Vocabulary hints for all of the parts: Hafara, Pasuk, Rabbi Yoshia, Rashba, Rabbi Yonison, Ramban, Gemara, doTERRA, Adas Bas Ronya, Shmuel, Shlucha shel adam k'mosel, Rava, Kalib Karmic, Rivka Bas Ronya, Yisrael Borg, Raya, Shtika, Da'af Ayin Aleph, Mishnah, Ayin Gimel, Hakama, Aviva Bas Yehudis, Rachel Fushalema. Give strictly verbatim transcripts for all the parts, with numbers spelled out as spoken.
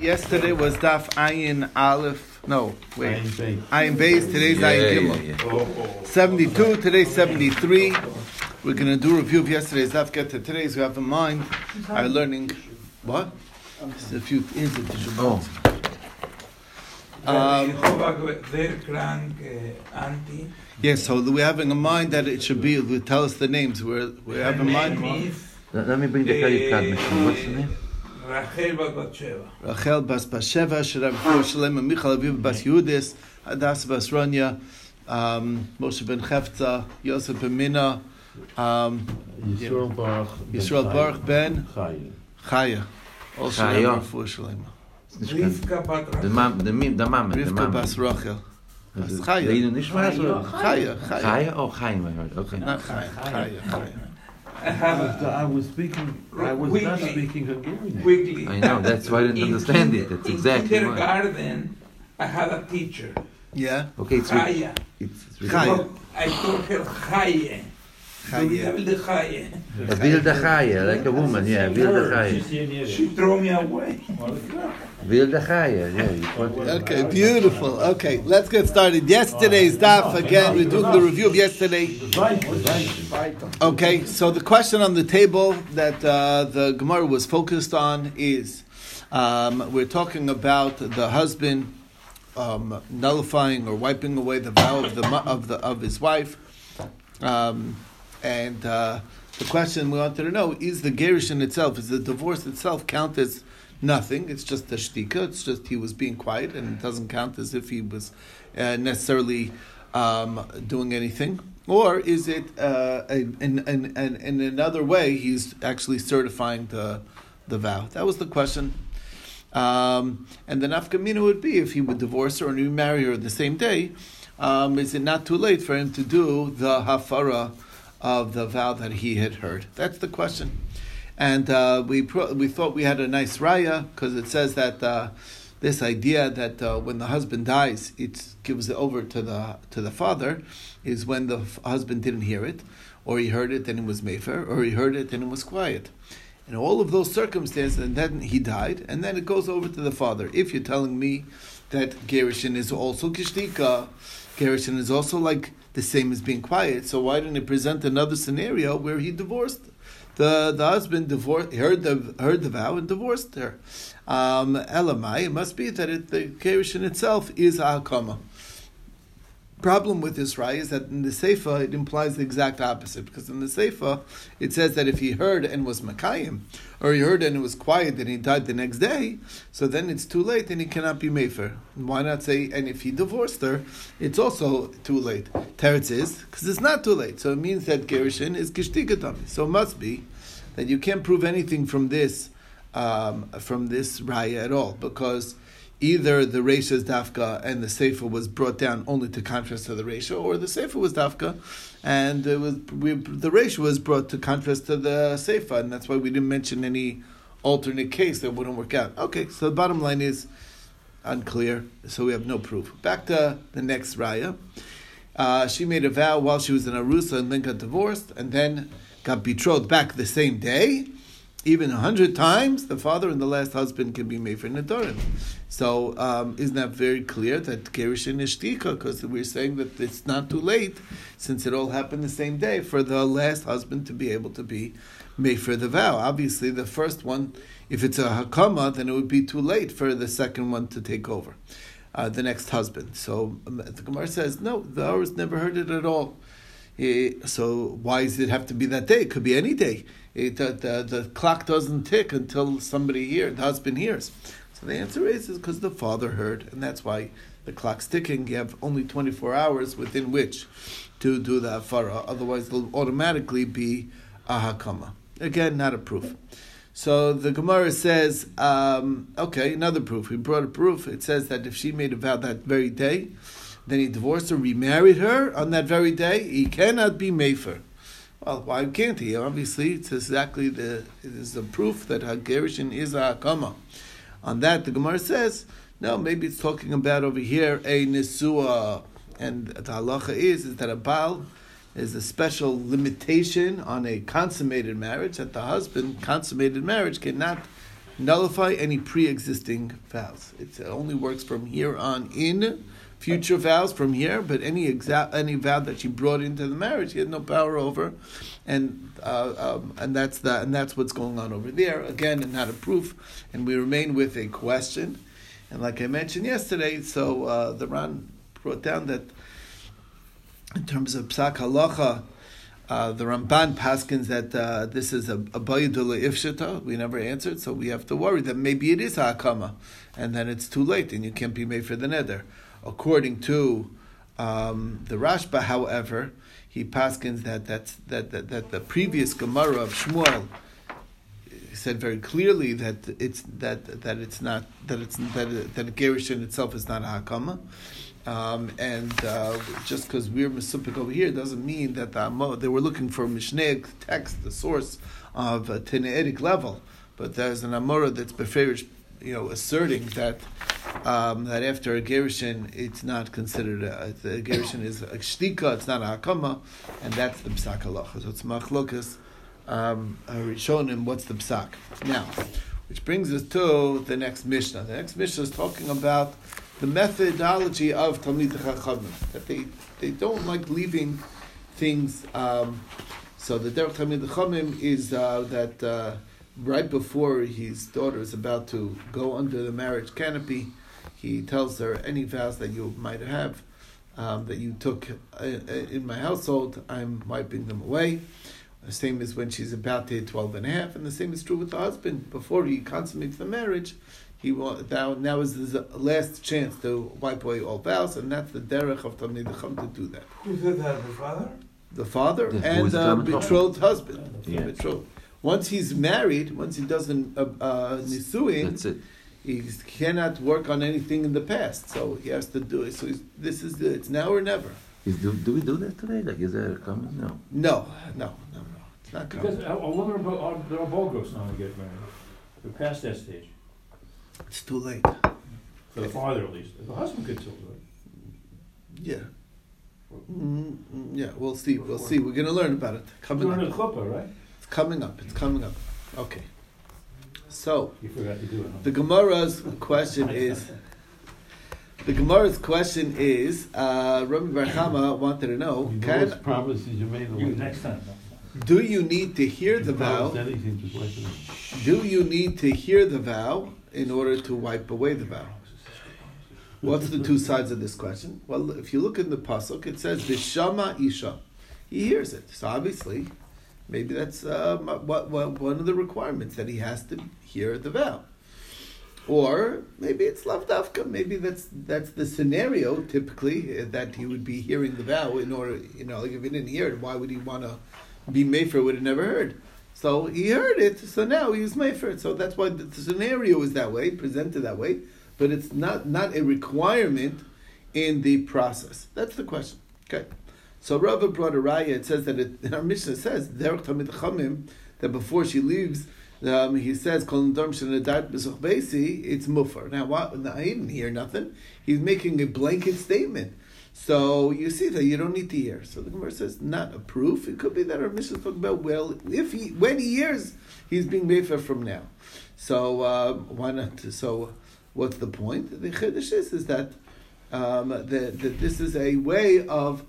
Yesterday was Da'af Ayin Aleph. No, wait. Ayin Bayis. Today's yeah, Ayin Gimel. Yeah, yeah. Oh, oh. seventy-two. Today's seventy-three. We're going to do a review of yesterday's Da'af. Get to today's. We have in mind our learning. What? There's a few things that you should know. Um, yeah, so we're having in mind that it should be. We tell us the names. We're, we have in mind. Let me bring the Kalib Karmic. What's the name? Rachel Bas Basheva. Rachel Bas Basheva, Shrira Fushalema, Aviva Bas Yehudis, Adas Bas Ronya, um, Moshe Ben Hefza, Yosef Ben Minna, um, Yisrael Borg, Yisrael Borg Ben Chaya, also Rachel Fushalema. Rivka Bas Ronya. The mom, Rivka Bas Ronya. Chaya. Chaya. Chaya. Oh, Chaim, I heard. Okay. Not Chaya. Chaya. Chaya. I, have I was speaking. I was weekly. not speaking Hungarian. Quickly. I know. That's why I didn't in understand kinder, it. That's exactly why. In kindergarten, I had a teacher. Yeah. Okay. It's Chaya. It's, it's really Chaya. Cool. I called her Chaya. Chaya. Wilde Chaya, like a woman. Yeah. Wilde Chaya. She threw me away. Wilde Chaya. Yeah. Okay. Beautiful. Okay. Let's get started. Yesterday's daf again. We're doing the review of yesterday. Okay, so the question on the table that uh, the Gemara was focused on is um, we're talking about the husband um, nullifying or wiping away the vow of the of the of his wife, um, and uh, the question we wanted to know is the gerushin itself, is the divorce itself count as nothing? It's just a shtika. It's just he was being quiet, and it doesn't count as if he was uh, necessarily um, doing anything. Or is it uh, in, in, in, in another way he's actually certifying the the vow? That was the question. Um, and the nafka mina would be if he would divorce her and remarry her the same day, um, is it not too late for him to do the hafara of the vow that he had heard? That's the question. And uh, we pro- we thought we had a nice raya because it says that uh, this idea that uh, when the husband dies, it gives it over to the to the father. Is when the f- husband didn't hear it, or he heard it and it was mefer, or he heard it and it was quiet. In all of those circumstances, and then he died, and then it goes over to the father. If you're telling me that gerushin is also kishtika, gerushin is also like the same as being quiet, so why didn't it present another scenario where he divorced? The the husband divorced, heard the heard the vow and divorced her. Um, Elamai, it must be that it, the gerushin itself is a hakama. Problem with this raya is that in the Seifa it implies the exact opposite, because in the Seifa it says that if he heard and was Makayim, or he heard and it was quiet and he died the next day, so then it's too late and he cannot be mefer. Why not say, and if he divorced her, it's also too late? Teretz is, because it's not too late. So it means that gerushin is kishtikatami. So it must be that you can't prove anything from this um, from this raya at all, because either the Reisha's dafka and the Seifa was brought down only to contrast to the Reisha, or the Seifa was dafka and it was, we, the Reisha was brought to contrast to the Seifa, and that's why we didn't mention any alternate case that wouldn't work out. Okay, so the bottom line is unclear, so we have no proof. Back to the next raya. Uh, she made a vow while she was in Arusa and then got divorced and then got betrothed back the same day. Even a hundred times, the father and the last husband can be made for Nedarim. So, um, isn't that very clear that gerushin is shtika? Because we're saying that it's not too late, since it all happened the same day, for the last husband to be able to be made for the vow. Obviously, the first one, if it's a hakama, then it would be too late for the second one to take over, uh, the next husband. So, um, the Gemara says, no, the Aros never heard it at all. So why does it have to be that day? It could be any day. It, the, the, the clock doesn't tick until somebody hears, the husband hears. So the answer is because the father heard, and that's why the clock's ticking. You have only twenty-four hours within which to do the hafara. Otherwise, it'll automatically be a hakama. Again, not a proof. So the Gemara says, um, okay, another proof. We brought a proof. It says that if she made a vow that very day, then he divorced her, remarried her on that very day, he cannot be mefer. Well, why can't he? Obviously, it's exactly the it is the proof that gerushin is a hakama. On that, the Gemara says, no, maybe it's talking about over here a nesua, and the halacha is, is that a baal is a special limitation on a consummated marriage, that the husband, consummated marriage, cannot nullify any pre-existing vows. It only works from here on in, future vows from here, but any exact any vow that she brought into the marriage, she had no power over, and uh, um, and that's the and that's what's going on over there again, and not a proof, and we remain with a question, and like I mentioned yesterday, so uh, the Ran brought down that in terms of psak halacha, uh, the Ramban paskins that uh, this is a bayadula ifshita. We never answered, so we have to worry that maybe it is hakama, and then it's too late, and you can't be made for the neder. According to um, the Rashba, however, he paskins that that's, that, that that the previous Gemara of Shmuel said very clearly that it's that that it's not that it's that that gerushin itself is not a hakama, um, and uh, just because we're misupik over here doesn't mean that the Amo, they were looking for Mishnaic text, the source of a Tanaitic level, but there's an Amora that's beferish, you know, asserting that um, that after a gerushin, it's not considered a, a gerushin is a shtika, it's not a hakama, and that's the psak halacha. So it's machlokas um, rishonim. What's the psak now? Which brings us to the next mishnah. The next mishnah is talking about the methodology of Talmud Chachamim, that they they don't like leaving things. Um, so the derech Talmud Chachamim is uh, that. Uh, Right before his daughter is about to go under the marriage canopy, he tells her, any vows that you might have, um, that you took in my household, I'm wiping them away. The same is when she's about to hit twelve and a half, and the same is true with the husband. Before he consummates the marriage, he will, now, now is his last chance to wipe away all vows, and that's the derech of Talmid Chacham to do that. Who did that, the father? The father the, and the uh, betrothed husband. Yeah. The betrothed. Once he's married, once he does an uh, uh, nisuin, he cannot work on anything in the past. So he has to do it. So he's, this is it. It's now or never. Is, do, do we do that today? Like, is that a common? No. No, no, no, no. It's not common. Because a woman, they're all bogos now to get married. We're past that stage. It's too late. For the father, at least. The husband could still do it. Yeah. Mm, yeah, we'll see. We'll see. We're going to learn about it. Coming We're in a klipa, right? Coming up, it's coming up. Okay. So, you forgot to do it, huh? the Gemara's question is, the Gemara's question is, uh, Rabbi Bar-Hama wanted to know, you can, promises you made you, next time. do you need to hear you the vow? Do you need to hear the vow in order to wipe away the vow? What's the two sides of this question? Well, if you look in the Pasuk, it says, Bishama Isha. He hears it. So obviously, maybe that's uh, what, what, one of the requirements, that he has to hear the vow. Or maybe it's lavdafka. Maybe that's that's the scenario, typically, that he would be hearing the vow in order, you know, like if he didn't hear it, why would he want to be mefer, would have never heard? So he heard it, so now he's mefer. So that's why the scenario is that way, presented that way, but it's not, not a requirement in the process. That's the question. Okay. So Rava brought a raya. It says that it, in our Mishnah says that before she leaves, um, he says it's mufar. Now, why, now I didn't hear nothing. He's making a blanket statement. So you see that you don't need to hear. So the Gemara says not a proof. It could be that our Mishnah is talking about, well, if he when he hears, he's being mefer from now. So uh, why not? So what's the point? The chiddush is is that um, that that this is a way of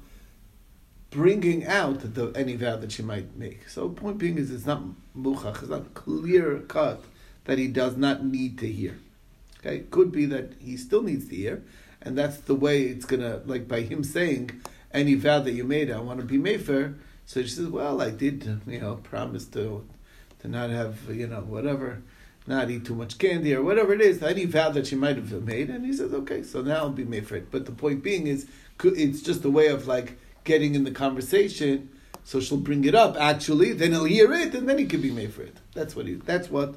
bringing out the, any vow that she might make. So point being is it's not muchach, it's not clear cut that he does not need to hear. Okay, it could be that he still needs to hear, and that's the way it's going to, like by him saying, any vow that you made, I want to be mefer. So she says, well, I did, you know, promise to to not have, you know, whatever, not eat too much candy or whatever it is, any vow that she might have made. And he says, okay, so now I'll be mefer. But the point being is, it's just a way of like, getting in the conversation, so she'll bring it up. Actually, then he'll hear it, and then he can be made for it. That's what he. That's what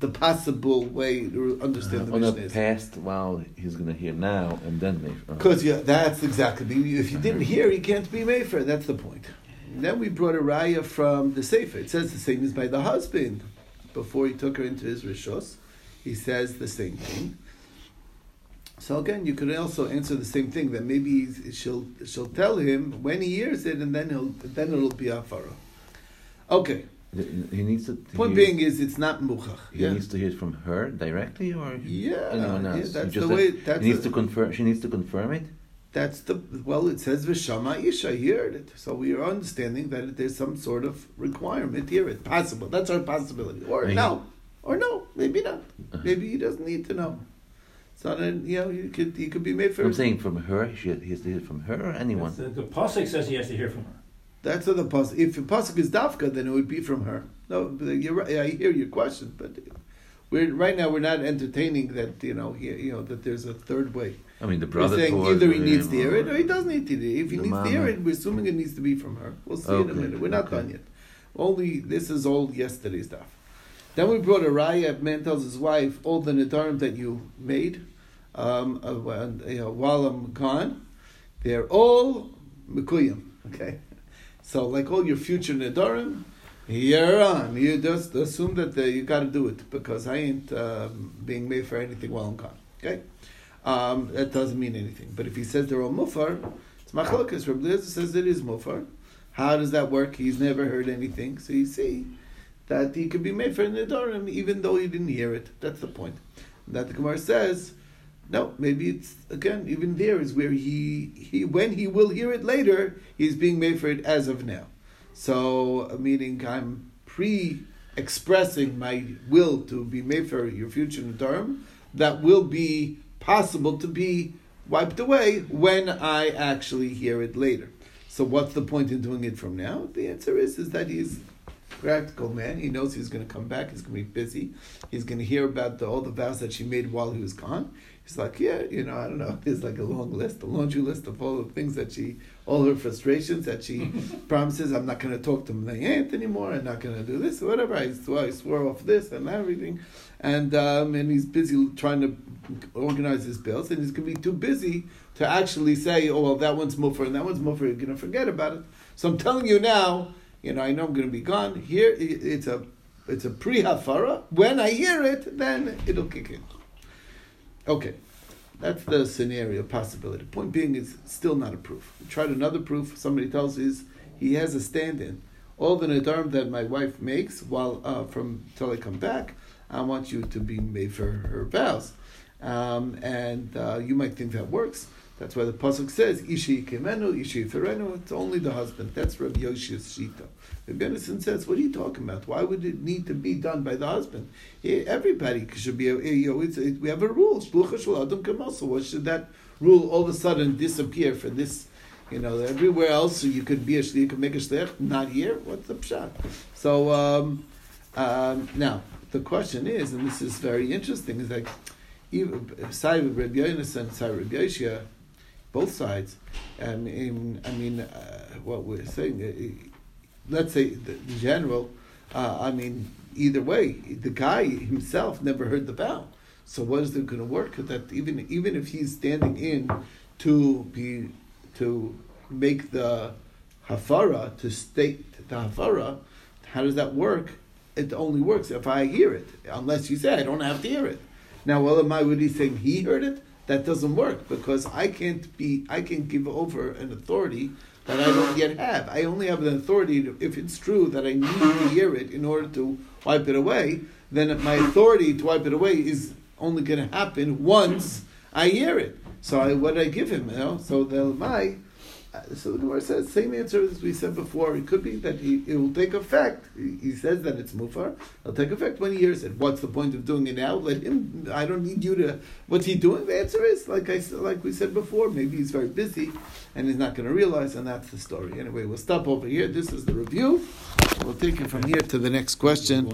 the possible way to understand uh, the Mishnah is. On the past, while he's going to hear now, and then made for. Because yeah, that's exactly. The, if you didn't hear, he can't be made for. That's the point. And then we brought a raya from the Sefer. It says the same is by the husband. Before he took her into his rishos, he says the same thing. So again, you could also answer the same thing, that maybe she'll she'll tell him when he hears it, and then he'll then it'll be afara. Okay, He needs to. Point hear, being is, it's not muchach. He yeah. needs to hear it from her directly, or yeah, anyone else. Yeah, that's the way. Has, that's he needs a, to confirm. She needs to confirm it. That's the well. It says v'shama isha. He heard it, so we are understanding that there's some sort of requirement here. It's possible. That's our possibility. Or right. no, or no, maybe not. Maybe he doesn't need to know. So then, you know, you could he could be made first. I'm saying from her. She he has to hear from her or anyone. The, the pasuk says he has to hear from her. That's what the pasuk. If the pasuk is dafka, then it would be from her. No, you're right. I hear your question, but we're right now we're not entertaining that. You know, he, you know that there's a third way. I mean, the brother. We're saying either he needs to hear it or he doesn't need to hear it. If he needs to hear it, we're assuming it needs to be from her. We'll see okay. in a minute. We're not okay. done yet. Only this is all yesterday's daf. Then we brought a raya. Man tells his wife all the nedarim that you made um, uh, you know, while I'm gone. They're all mekuyim. Okay. So, like all your future nedarim, you're on. You just assume that the, you got to do it because I ain't uh, being made for anything while I'm gone. Okay, um, that doesn't mean anything. But if he says they're all mufar, it's machlokas. Rabbi Yonison says it is mufar. How does that work? He's never heard anything, so you see that he could be made for nedarim even though he didn't hear it. That's the point. And that the Gemara says, no, maybe it's, again, even there is where he, he, when he will hear it later, he's being made for it as of now. So, meaning I'm pre-expressing my will to be made for your future nedarim, that will be possible to be wiped away when I actually hear it later. So what's the point in doing it from now? The answer is, is that he's a practical man. He knows he's going to come back. He's going to be busy. He's going to hear about the, all the vows that she made while he was gone. She's like, yeah, you know, I don't know. There's like a long list, a laundry list of all the things that she, all her frustrations that she promises, I'm not going to talk to my aunt anymore. I'm not going to do this or whatever. I swore, I swore off this and everything. And um, and he's busy trying to organize his bills. And he's going to be too busy to actually say, oh, well, that one's mufar and that one's mufar. You're going to forget about it. So I'm telling you now, you know, I know I'm going to be gone. Here, it's a, it's a pre-hafara. When I hear it, then it'll kick in. Okay, that's the scenario possibility. Point being, it's still not a proof. We tried another proof. Somebody tells us he has a stand-in. All the nedarim that my wife makes while uh, from till I come back, I want you to be made for her vows. Um, and uh, you might think that works. That's why the pasuk says, "Ishi yikimenu, ishi yiferenu." It's only the husband. That's Rabbi Yoshi's shita. Rabbi Yonison says, "What are you talking about? Why would it need to be done by the husband? Everybody should be. You know, it's, it, we have a rule. Shlucha shel adam k'mosel. Why should that rule all of a sudden disappear for this? You know, everywhere else you could be a shliach, you could make a shliach. Not here. What's the pshat? So um, um, now the question is, and this is very interesting, is like even Saiv Rabbi Yonison, Saiv Rabbi Yoshia. Both sides, and in, I mean, uh, what we're saying, uh, let's say the, in general, uh, I mean, either way, the guy himself never heard the vow. So what is it going to work? That even even if he's standing in to be to make the hafara, to state the hafara, how does that work? It only works if I hear it, unless you say I don't have to hear it. Now, well, am I really saying he heard it? That doesn't work because I can't be. I can't give over an authority that I don't yet have. I only have an authority to, if it's true that I need to hear it in order to wipe it away. Then my authority to wipe it away is only going to happen once I hear it. So I, what did I give him? You know. So the my. So the Gemara says same answer as we said before. It could be that he, it will take effect. He says that it's mufar. It'll take effect when he hears it. What's the point of doing it now? Let him. I don't need you to. What's he doing? The answer is like I like we said before. Maybe he's very busy, and he's not going to realize. And that's the story. Anyway, we'll stop over here. This is the review. We'll take it from here to the next question.